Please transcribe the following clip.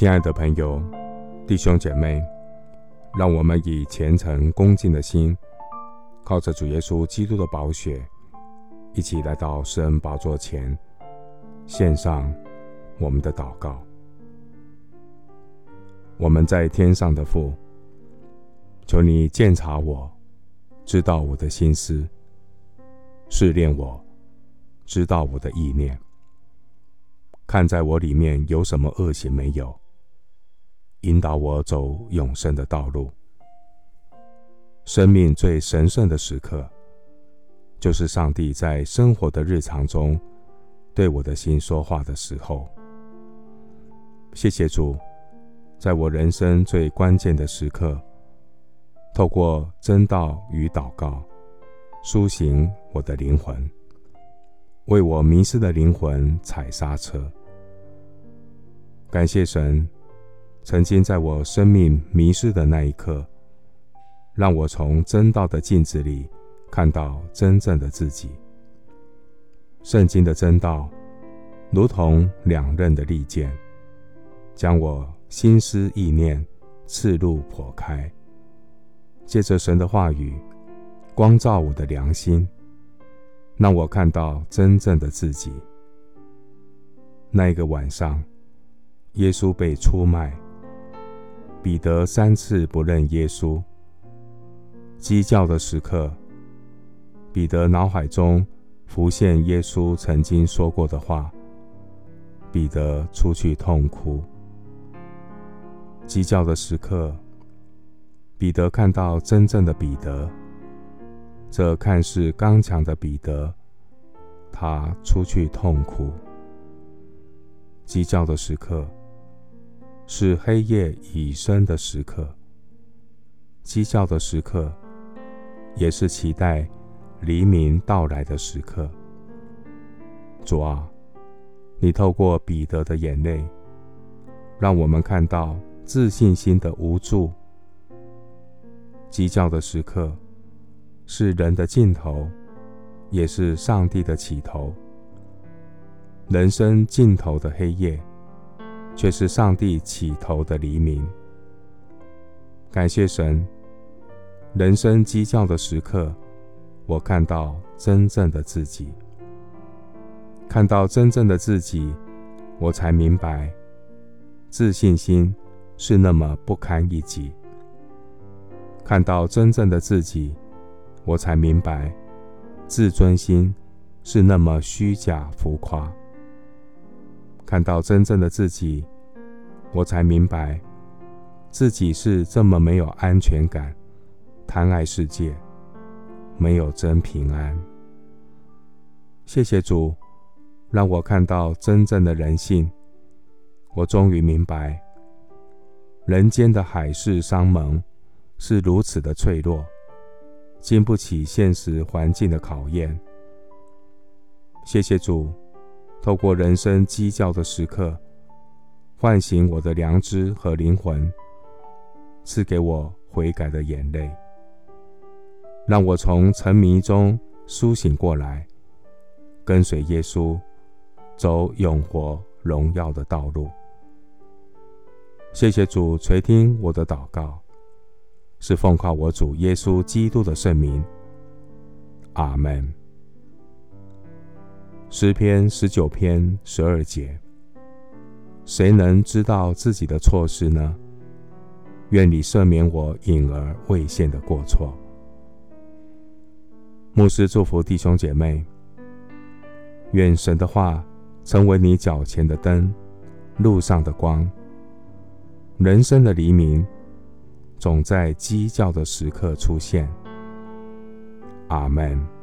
亲爱的朋友、弟兄姐妹，让我们以虔诚恭敬的心，靠着主耶稣基督的宝血，一起来到施恩宝座前，献上我们的祷告。我们在天上的父，求你鉴察我，知道我的心思，试炼我，知道我的意念，看在我里面有什么恶行没有，引导我走永生的道路。生命最神圣的时刻，就是上帝在生活的日常中对我的心说话的时候。谢谢主，在我人生最关键的时刻，透过真道与祷告苏醒我的灵魂，为我迷失的灵魂踩刹车。感谢神，曾经在我生命迷失的那一刻，让我从真道的镜子里看到真正的自己。圣经的真道如同两刃的利剑，将我心思意念赤露剖开，借着神的话语光照我的良心，让我看到真正的自己。那一个晚上，耶稣被出卖，彼得3次不认耶稣。鸡叫的时刻，彼得脑海中浮现耶稣曾经说过的话，彼得出去痛哭。鸡叫的时刻，彼得看到真正的彼得，这看似刚强的彼得，他出去痛哭。鸡叫的时刻，是黑夜已深的时刻。鸡叫的时刻，也是期待黎明到来的时刻。主啊，你透过彼得的眼泪，让我们看到自信心的无助。鸡叫的时刻，是人的尽头，也是上帝的起头。人生尽头的黑夜，却是上帝起头的黎明。感谢神，人生鸡叫的时刻，我看到真正的自己。看到真正的自己，我才明白，自信心是那么不堪一击。看到真正的自己，我才明白，自尊心是那么虚假浮夸。看到真正的自己，我才明白，自己是这么没有安全感，贪爱世界，没有真平安。谢谢主，让我看到真正的人性。我终于明白，人间的海誓山盟是如此的脆弱，经不起现实环境的考验。谢谢主，透过人生鸡叫的时刻，唤醒我的良知和灵魂，赐给我悔改的眼泪，让我从沉迷中苏醒过来，跟随耶稣走永活荣耀的道路。谢谢主垂听我的祷告，是奉靠我主耶稣基督的圣名，阿们。诗篇19篇12节：谁能知道自己的错事呢？愿你赦免我隐而未现的过错。牧师祝福弟兄姐妹，愿神的话成为你脚前的灯，路上的光。人生的黎明总在鸡叫的时刻出现。阿们。